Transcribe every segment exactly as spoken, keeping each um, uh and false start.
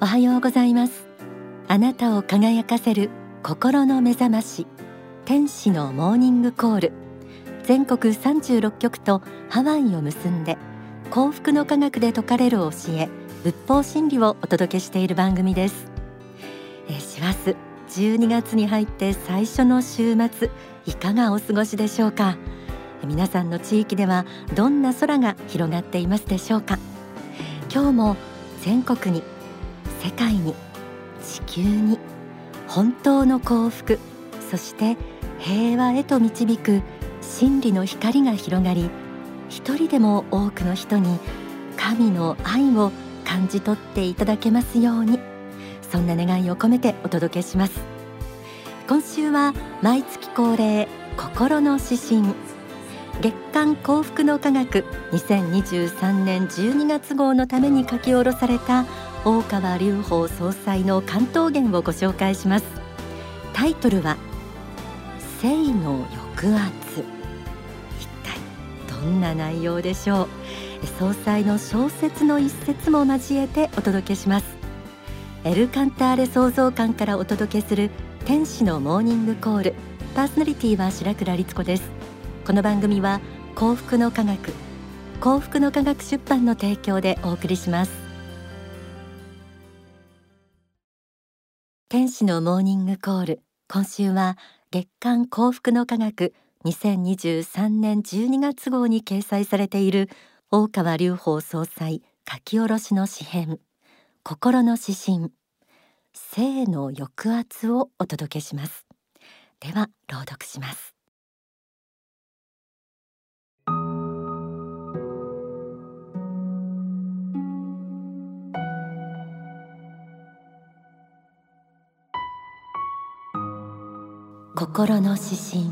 おはようございます。あなたを輝かせる心の目覚まし、天使のモーニングコール。全国さんじゅうろっきょくとハワイを結んで、幸福の科学で説かれる教え、仏法真理をお届けしている番組です。え師走、じゅうにがつに入って最初の週末、いかがお過ごしでしょうか。皆さんの地域ではどんな空が広がっていますでしょうか。今日も全国に、世界に、地球に、本当の幸福、そして平和へと導く真理の光が広がり、一人でも多くの人に神の愛を感じ取っていただけますように、そんな願いを込めてお届けします。今週は毎月恒例、心の指針、月刊幸福の科学にせんにじゅうさんねんじゅうにがつ号のために書き下ろされた大川隆法総裁の関東言をご紹介します。タイトルは、聖の抑圧。一体どんな内容でしょう。総裁の小説の一節も交えてお届けします。エルカンターレ創造館からお届けする天使のモーニングコール。パーソナリティは白倉律子です。この番組は幸福の科学、幸福の科学出版の提供でお送りします。天使のモーニングコール。今週は月刊幸福の科学にせんにじゅうさんねんじゅうにがつ号に掲載されている大川隆法総裁書き下ろしの詩編、心の指針、聖の抑圧をお届けします。では朗読します。心の指針、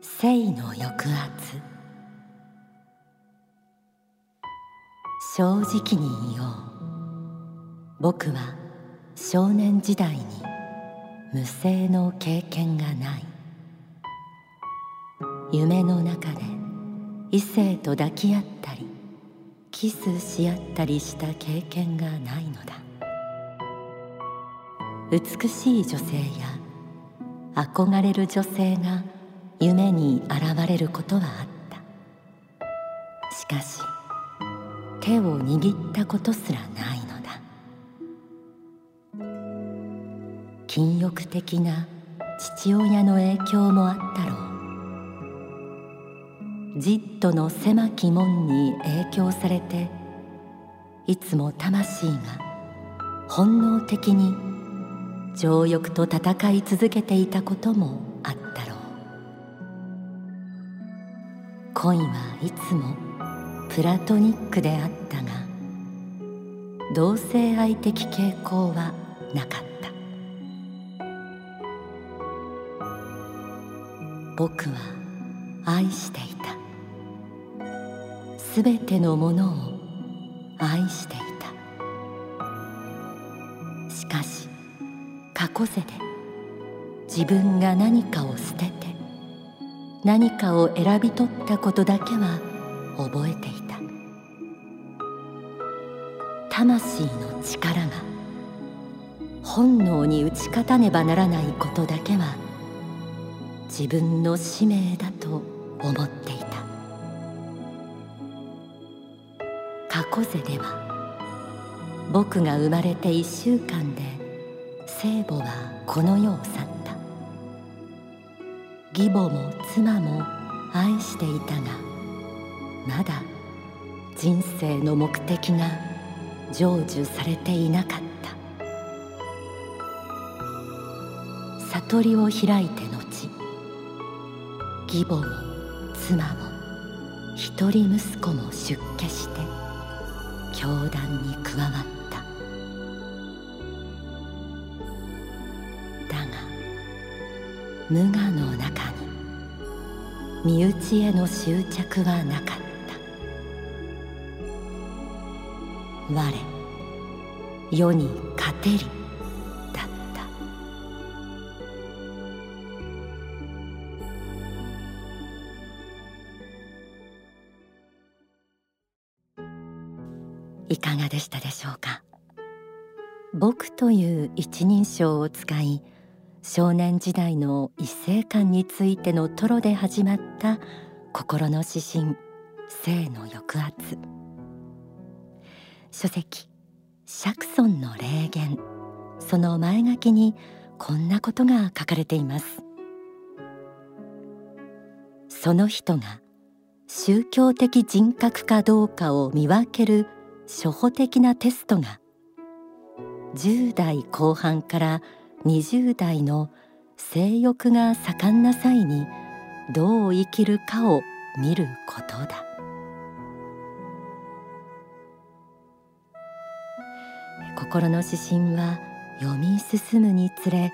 聖の抑圧。正直に言おう。僕は少年時代に無性の経験がない。夢の中で異性と抱き合ったりキスし合ったりした経験がないのだ。美しい女性や憧れる女性が夢に現れることはあった。しかし手を握ったことすらないのだ。禁欲的な父親の影響もあったろう。ジットの狭き門に影響されて、いつも魂が本能的に情欲と戦い続けていたこともあったろう。恋はいつもプラトニックであったが、同性愛的傾向はなかった。僕は愛していた。すべてのものを愛していた。しかし過去世で自分が何かを捨てて何かを選び取ったことだけは覚えていた。魂の力が本能に打ち勝たねばならないことだけは自分の使命だと思っていた。過去世では僕が生まれていっしゅうかんで聖母はこの世を去った。義母も妻も愛していたが、まだ人生の目的が成就されていなかった。悟りを開いて後、義母も妻も一人息子も出家して教団に加わった。無我の中に身内への執着はなかった。我、世に勝てりだった。でしたでしょうか。僕という一人称を使い、少年時代の異性観についての吐露で始まった心の指針、性の抑圧。書籍釈尊の霊言、その前書きにこんなことが書かれています。その人が宗教的人格かどうかを見分ける初歩的なテストが、じゅう代後半からにじゅう代の性欲が盛んな際にどう生きるかを見ることだ。心の指針は読み進むにつれ、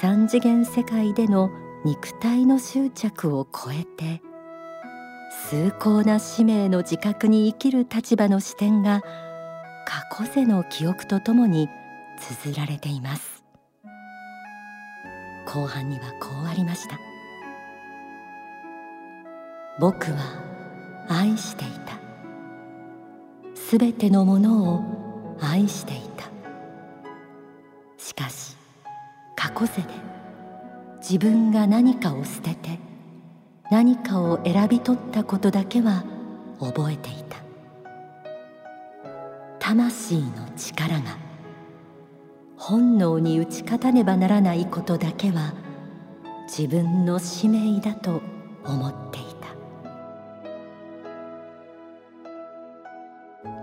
三次元世界での肉体の執着を超えて、崇高な使命の自覚に生きる立場の視点が過去世の記憶とともに綴られています。後半にはこうありました。僕は愛していた。すべてのものを愛していた。しかし過去世で自分が何かを捨てて何かを選び取ったことだけは覚えていた。魂の力が本能に打ち勝たねばならないことだけは自分の使命だと思っていた。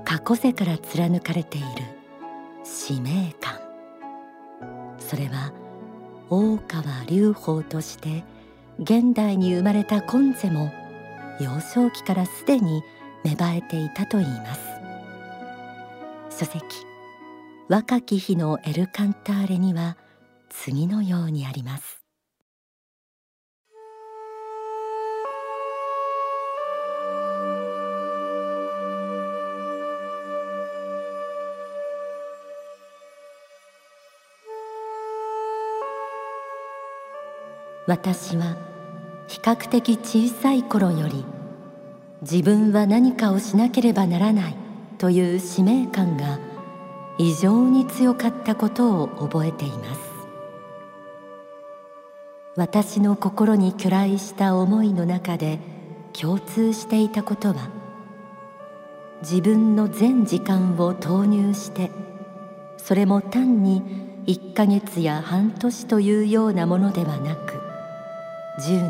過去世から貫かれている使命感、それは大川隆法として現代に生まれた今世も幼少期からすでに芽生えていたといいます。書籍若き日のエルカンターレには次のようにあります。私は比較的小さい頃より自分は何かをしなければならないという使命感が異常に強かったことを覚えています。私の心に去来した思いの中で共通していたことは、自分の全時間を投入して、それも単にいっかげつや半年というようなものではなく、じゅうね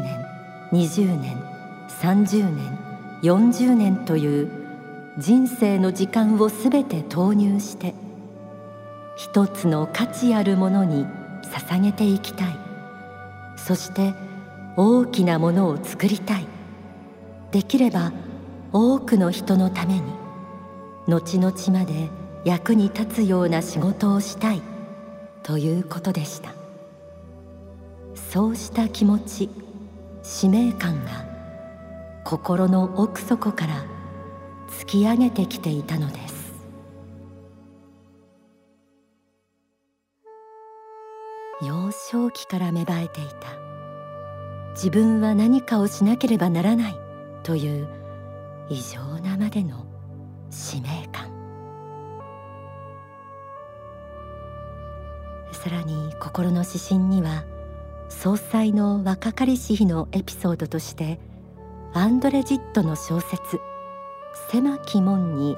ん、にじゅうねん、さんじゅうねん、よんじゅうねんという人生の時間をすべて投入して、一つの価値あるものに捧げていきたい。そして大きなものを作りたい。できれば多くの人のために、後々まで役に立つような仕事をしたいということでした。そうした気持ち、使命感が心の奥底から突き上げてきていたのです。幼少期から芽生えていた自分は何かをしなければならないという異常なまでの使命感、さらに心の指針には総裁の若かりし日のエピソードとしてアンドレ・ジッドの小説「狭き門」に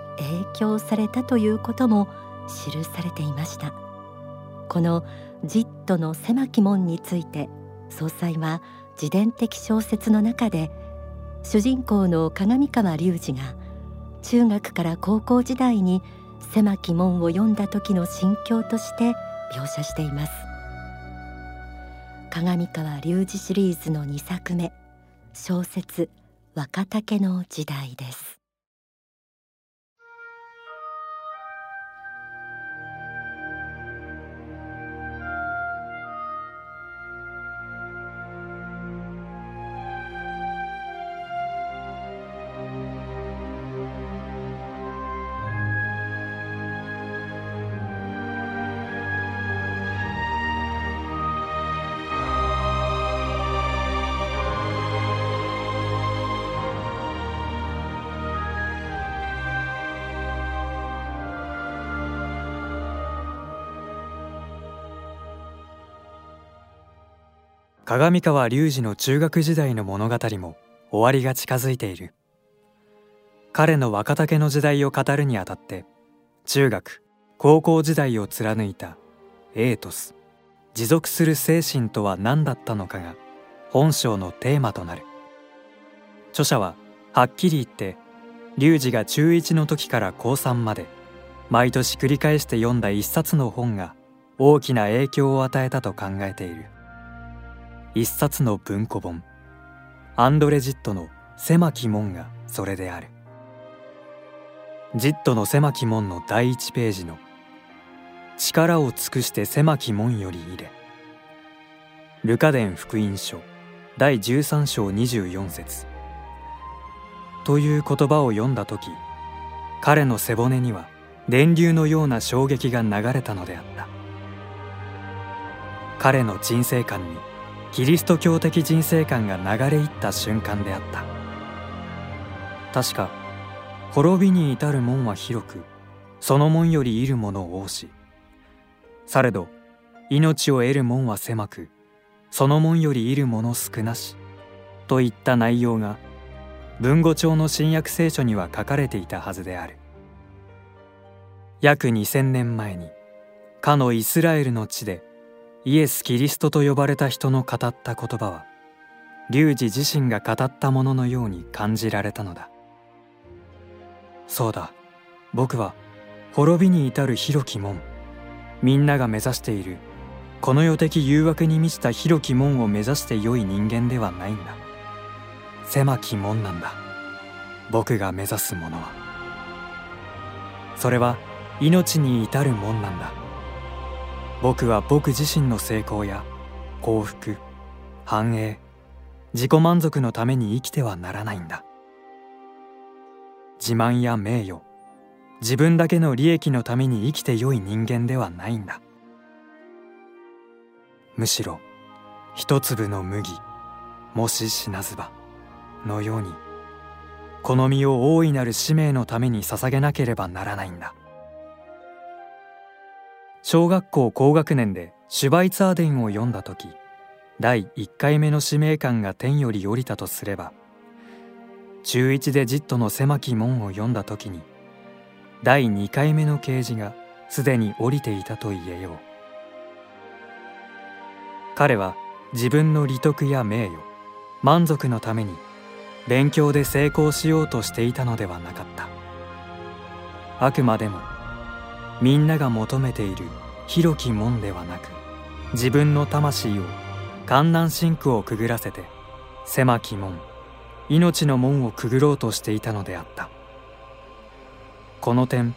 影響されたということも記されていました。このジッドの「狭き門」について総裁は自伝的小説の中で、主人公の鏡川隆二が中学から高校時代に「狭き門」を読んだ時の心境として描写しています。鏡川隆二シリーズのにさくめ、小説若竹の時代です。鏡川隆二の中学時代の物語も終わりが近づいている。彼の若竹の時代を語るにあたって、中学、高校時代を貫いたエイトス、持続する精神とは何だったのかが本章のテーマとなる。著者ははっきり言って、隆二が中いちの時から高さんまで毎年繰り返して読んだ一冊の本が大きな影響を与えたと考えている。一冊の文庫本、アンドレ・ジッドの狭き門がそれである。ジッドの狭き門の第一ページの力を尽くして狭き門より入れ、ルカ伝福音書第じゅうさん章にじゅうよん節という言葉を読んだ時、彼の背骨には電流のような衝撃が流れたのであった。彼の人生観にキリスト教的人生観が流れ入った瞬間であった。確か滅びに至る門は広く、その門よりいる者を多し、されど命を得る門は狭く、その門よりいる者少なしといった内容が文語帳の新約聖書には書かれていたはずである。約にせんねんまえにかのイスラエルの地でイエス・キリストと呼ばれた人の語った言葉は、隆二自身が語ったもののように感じられたのだ。そうだ、僕は滅びに至る広き門、みんなが目指しているこの世的誘惑に満ちた広き門を目指して良い人間ではないんだ。狭き門なんだ、僕が目指すものは。それは命に至る門なんだ。僕は僕自身の成功や幸福、繁栄、自己満足のために生きてはならないんだ。自慢や名誉、自分だけの利益のために生きて良い人間ではないんだ。むしろ一粒の麦もし死なずばのように、この身を大いなる使命のために捧げなければならないんだ。小学校高学年でシュバイツァーデンを読んだ時、だいいっかいめの使命感が天より降りたとすれば、中いちでジッドの狭き門を読んだ時にだいにかいめの啓示がすでに降りていたと言えよう。彼は自分の利得や名誉、満足のために勉強で成功しようとしていたのではなかった。あくまでもみんなが求めている広き門ではなく、自分の魂を艱難深苦をくぐらせて狭き門、命の門をくぐろうとしていたのであった。この点、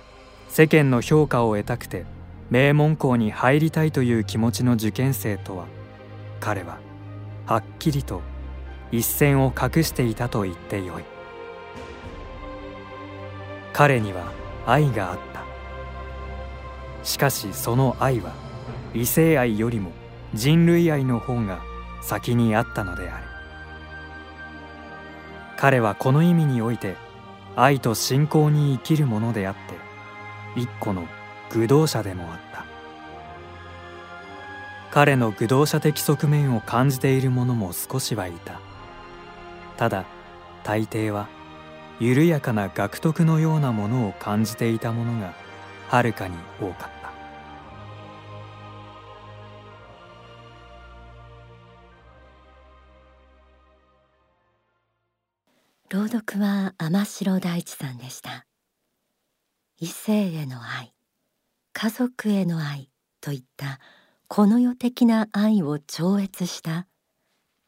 世間の評価を得たくて名門校に入りたいという気持ちの受験生とは、彼ははっきりと一線を画していたと言ってよい。彼には愛があった。しかしその愛は異性愛よりも人類愛の方が先にあったのである。彼はこの意味において愛と信仰に生きるものであって、一個の愚道者でもあった。彼の愚道者的側面を感じている者も少しはいた。ただ大抵は緩やかな学徳のようなものを感じていた者がはるかに多かった。朗読は天城大地さんでした。異性への愛、家族への愛といったこの世的な愛を超越した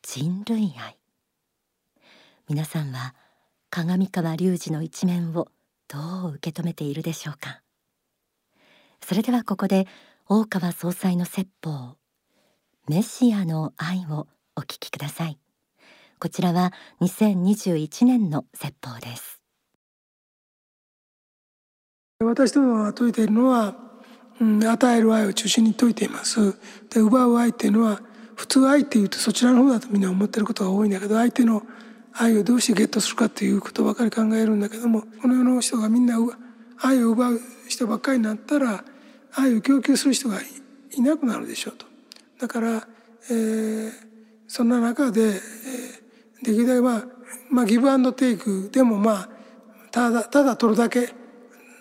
人類愛。皆さんは鏡川隆二の一面をどう受け止めているでしょうか。それではここで大川総裁の説法、メシアの愛をお聞きください。こちらはにせんにじゅういちねんの説法です。私どもが説いているのは、うん、与える愛を中心に説いています。で、奪う愛っていうのは、普通愛っていうとそちらの方だとみんな思っていることが多いんだけど、相手の愛をどうしてゲットするかっていうことばかり考えるんだけども、この世の人がみんな愛を奪う人ばっかりになったら、愛を供給する人がいなくなるでしょうと。だから、えー、そんな中でできるだけ、まあまあ、ギブアンドテイクでも、まあ、ただただ取るだけ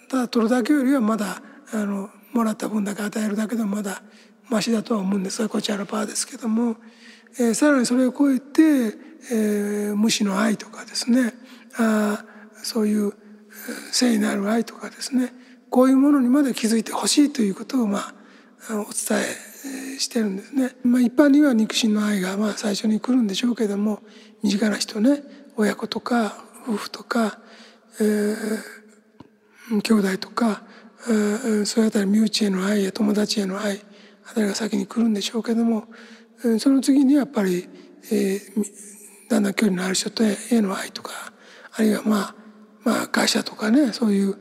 ただ取るだけよりはまだあのもらった分だけ与えるだけでもまだマシだとは思うんですが、こちらのパーですけども、えー、さらにそれを超えて、えー、無私の愛とかですね、あそういう聖なる愛とかですね、こういうものにまで気づいてほしいということを、まあ、あのお伝えしてるんですね。まあ、一般には肉親の愛が、まあ、最初に来るんでしょうけれども、身近な人ね、親子とか夫婦とか、えー、兄弟とか、えー、そういうあたり身内への愛や友達への愛あたりが先に来るんでしょうけれども、その次にやっぱり、えー、だんだん距離のある人とへの愛とか、あるいはまあ、まあ、会社とかね、そういう、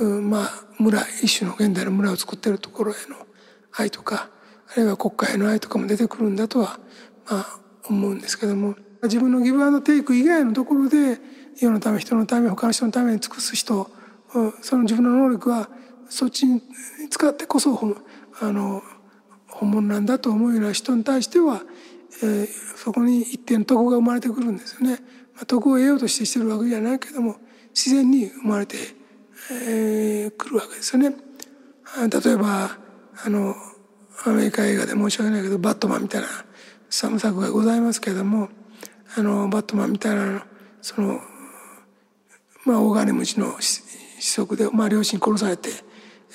うん、まあ村、一種の現代の村を作っているところへの愛とか、あるいは国家への愛とかも出てくるんだとは、まあ、思うんですけども、自分のギブアンドテイク以外のところで世のため人のため他の人のために尽くす人、うん、その自分の能力はそっちに使ってこそあの本物なんだと思うような人に対しては、えー、そこに一定の徳が生まれてくるんですよね。まあ、徳を得ようとしてしてるわけじゃないけども、自然に生まれてく、えー、るわけですよね。例えばあのアメリカ映画で申し訳ないけどバットマンみたいな三部作がございますけれども、あのバットマンみたいなその、まあ、大金持ちの子息で、まあ、両親殺されて、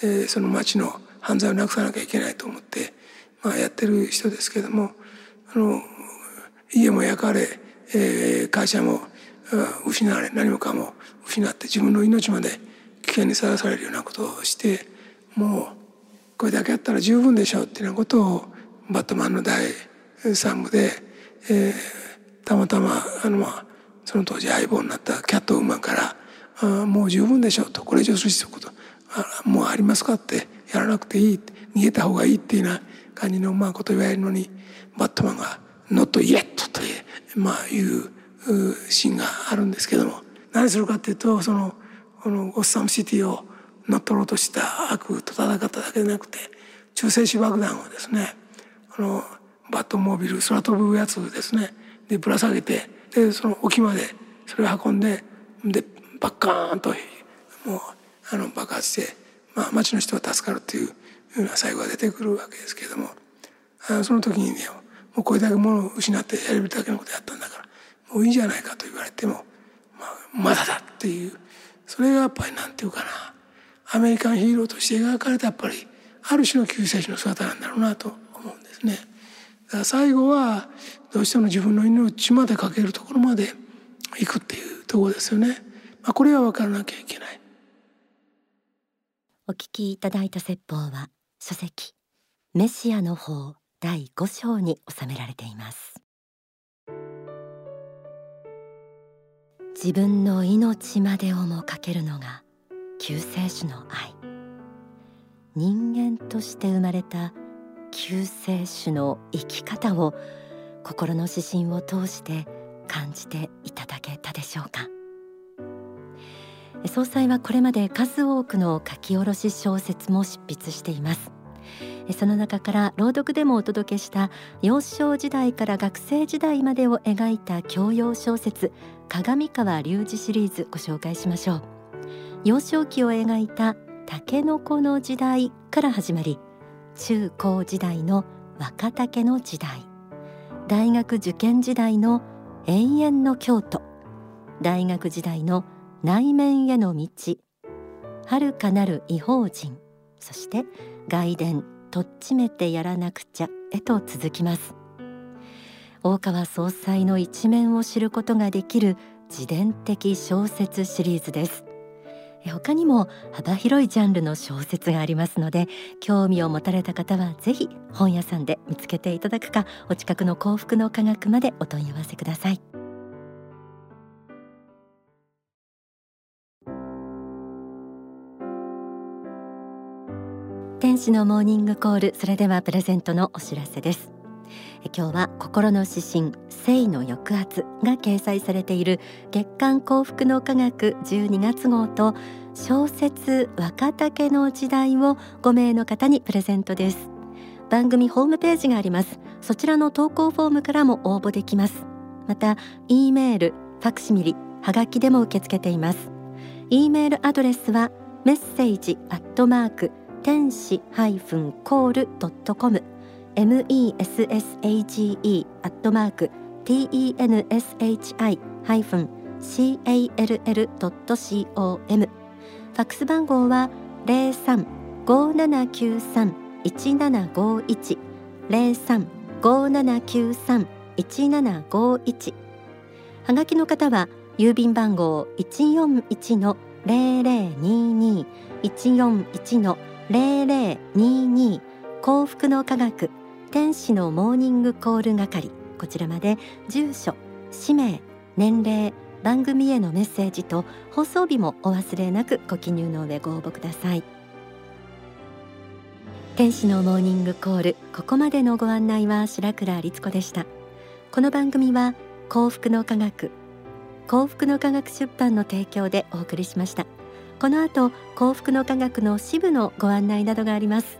えー、その町の犯罪をなくさなきゃいけないと思って、まあ、やってる人ですけれども、あの家も焼かれ、えー、会社も失われ、何もかも失って、自分の命まで危険にさらされるようなことをして、もうこれだけやったら十分でしょうっていうようなことをバットマンのだいさんぶで、えー、たまたまあの、まあ、その当時相棒になったキャットウーマンから「あもう十分でしょう」と「これ以上する必要ことあもうありますか」って「やらなくていい」「逃げた方がいい」っていうような感じの、まあ、ことを言われるのに、バットマンが「ノットイエット」という、まあ、いうシーンがあるんですけども、何するかっていうと、そのこのゴッサムシティを乗っ取ろうとした悪と戦っただけでなくて、中性子爆弾をですね、このバットモービル、空飛ぶやつですね、でぶら下げて、でその沖までそれを運んで、でバッカーンともうあの爆発して、まあ、町の人は助かるというような最後が出てくるわけですけれども、あその時にね、もうこれだけ物を失ってやれるだけのことやったんだから、もういいじゃないかと言われても、まあ、まだだっていう、それがやっぱりなんていうかな、アメリカンヒーローとして描かれたやっぱりある種の救世主の姿なんだろうなと思うんですね。だから最後はどうしても自分の命までかけるところまで行くっていうところですよね。まあ、これは分からなきゃいけない。お聞きいただいた説法は書籍「メシアの法」だいごしょうに収められています。自分の命までをもかけるのが救世主の愛、人間として生まれた救世主の生き方を心の指針を通して感じていただけたでしょうか。総裁はこれまで数多くの書き下ろし小説も執筆しています。その中から朗読でもお届けした幼少時代から学生時代までを描いた教養小説鏡川隆二シリーズご紹介しましょう。幼少期を描いたタケノコの時代から始まり、中高時代の若竹の時代、大学受験時代の永遠の京都、大学時代の内面への道、遥かなる異邦人、そして外伝とっちめてやらなくちゃへと続きます。大川総裁の一面を知ることができる自伝的小説シリーズです。他にも幅広いジャンルの小説がありますので、興味を持たれた方はぜひ本屋さんで見つけていただくか、お近くの幸福の科学までお問い合わせください。天使のモーニングコール、それではプレゼントのお知らせです。今日は心の指針聖の抑圧が掲載されている月刊幸福の科学じゅうにがつごうと小説若竹の時代をごめいの方にプレゼントです。番組ホームページがあります。そちらの投稿フォームからも応募できます。また E メール、ファクシミリ、はがきでも受け付けています。 E メールアドレスはメッセージアットマーク天使ハイフンコールドットコム message アットマーク tenshi ハイフン call.com。 ファクス番号は ゼロさん ごーななきゅうさん いちななごーいち ゼロさん ごーななきゅうさん いちななごーいち。 はがきの方は郵便番号 いちよんいちのゼロゼロにに いちよんいちのゼロゼロにに 幸福の科学天使のモーニングコール係、こちらまで住所、氏名、年齢、番組へのメッセージと放送日もお忘れなくご記入の上ご応募ください。天使のモーニングコール、ここまでのご案内は白倉律子でした。この番組は幸福の科学、幸福の科学出版の提供でお送りしました。この後、幸福の科学の支部のご案内などがあります。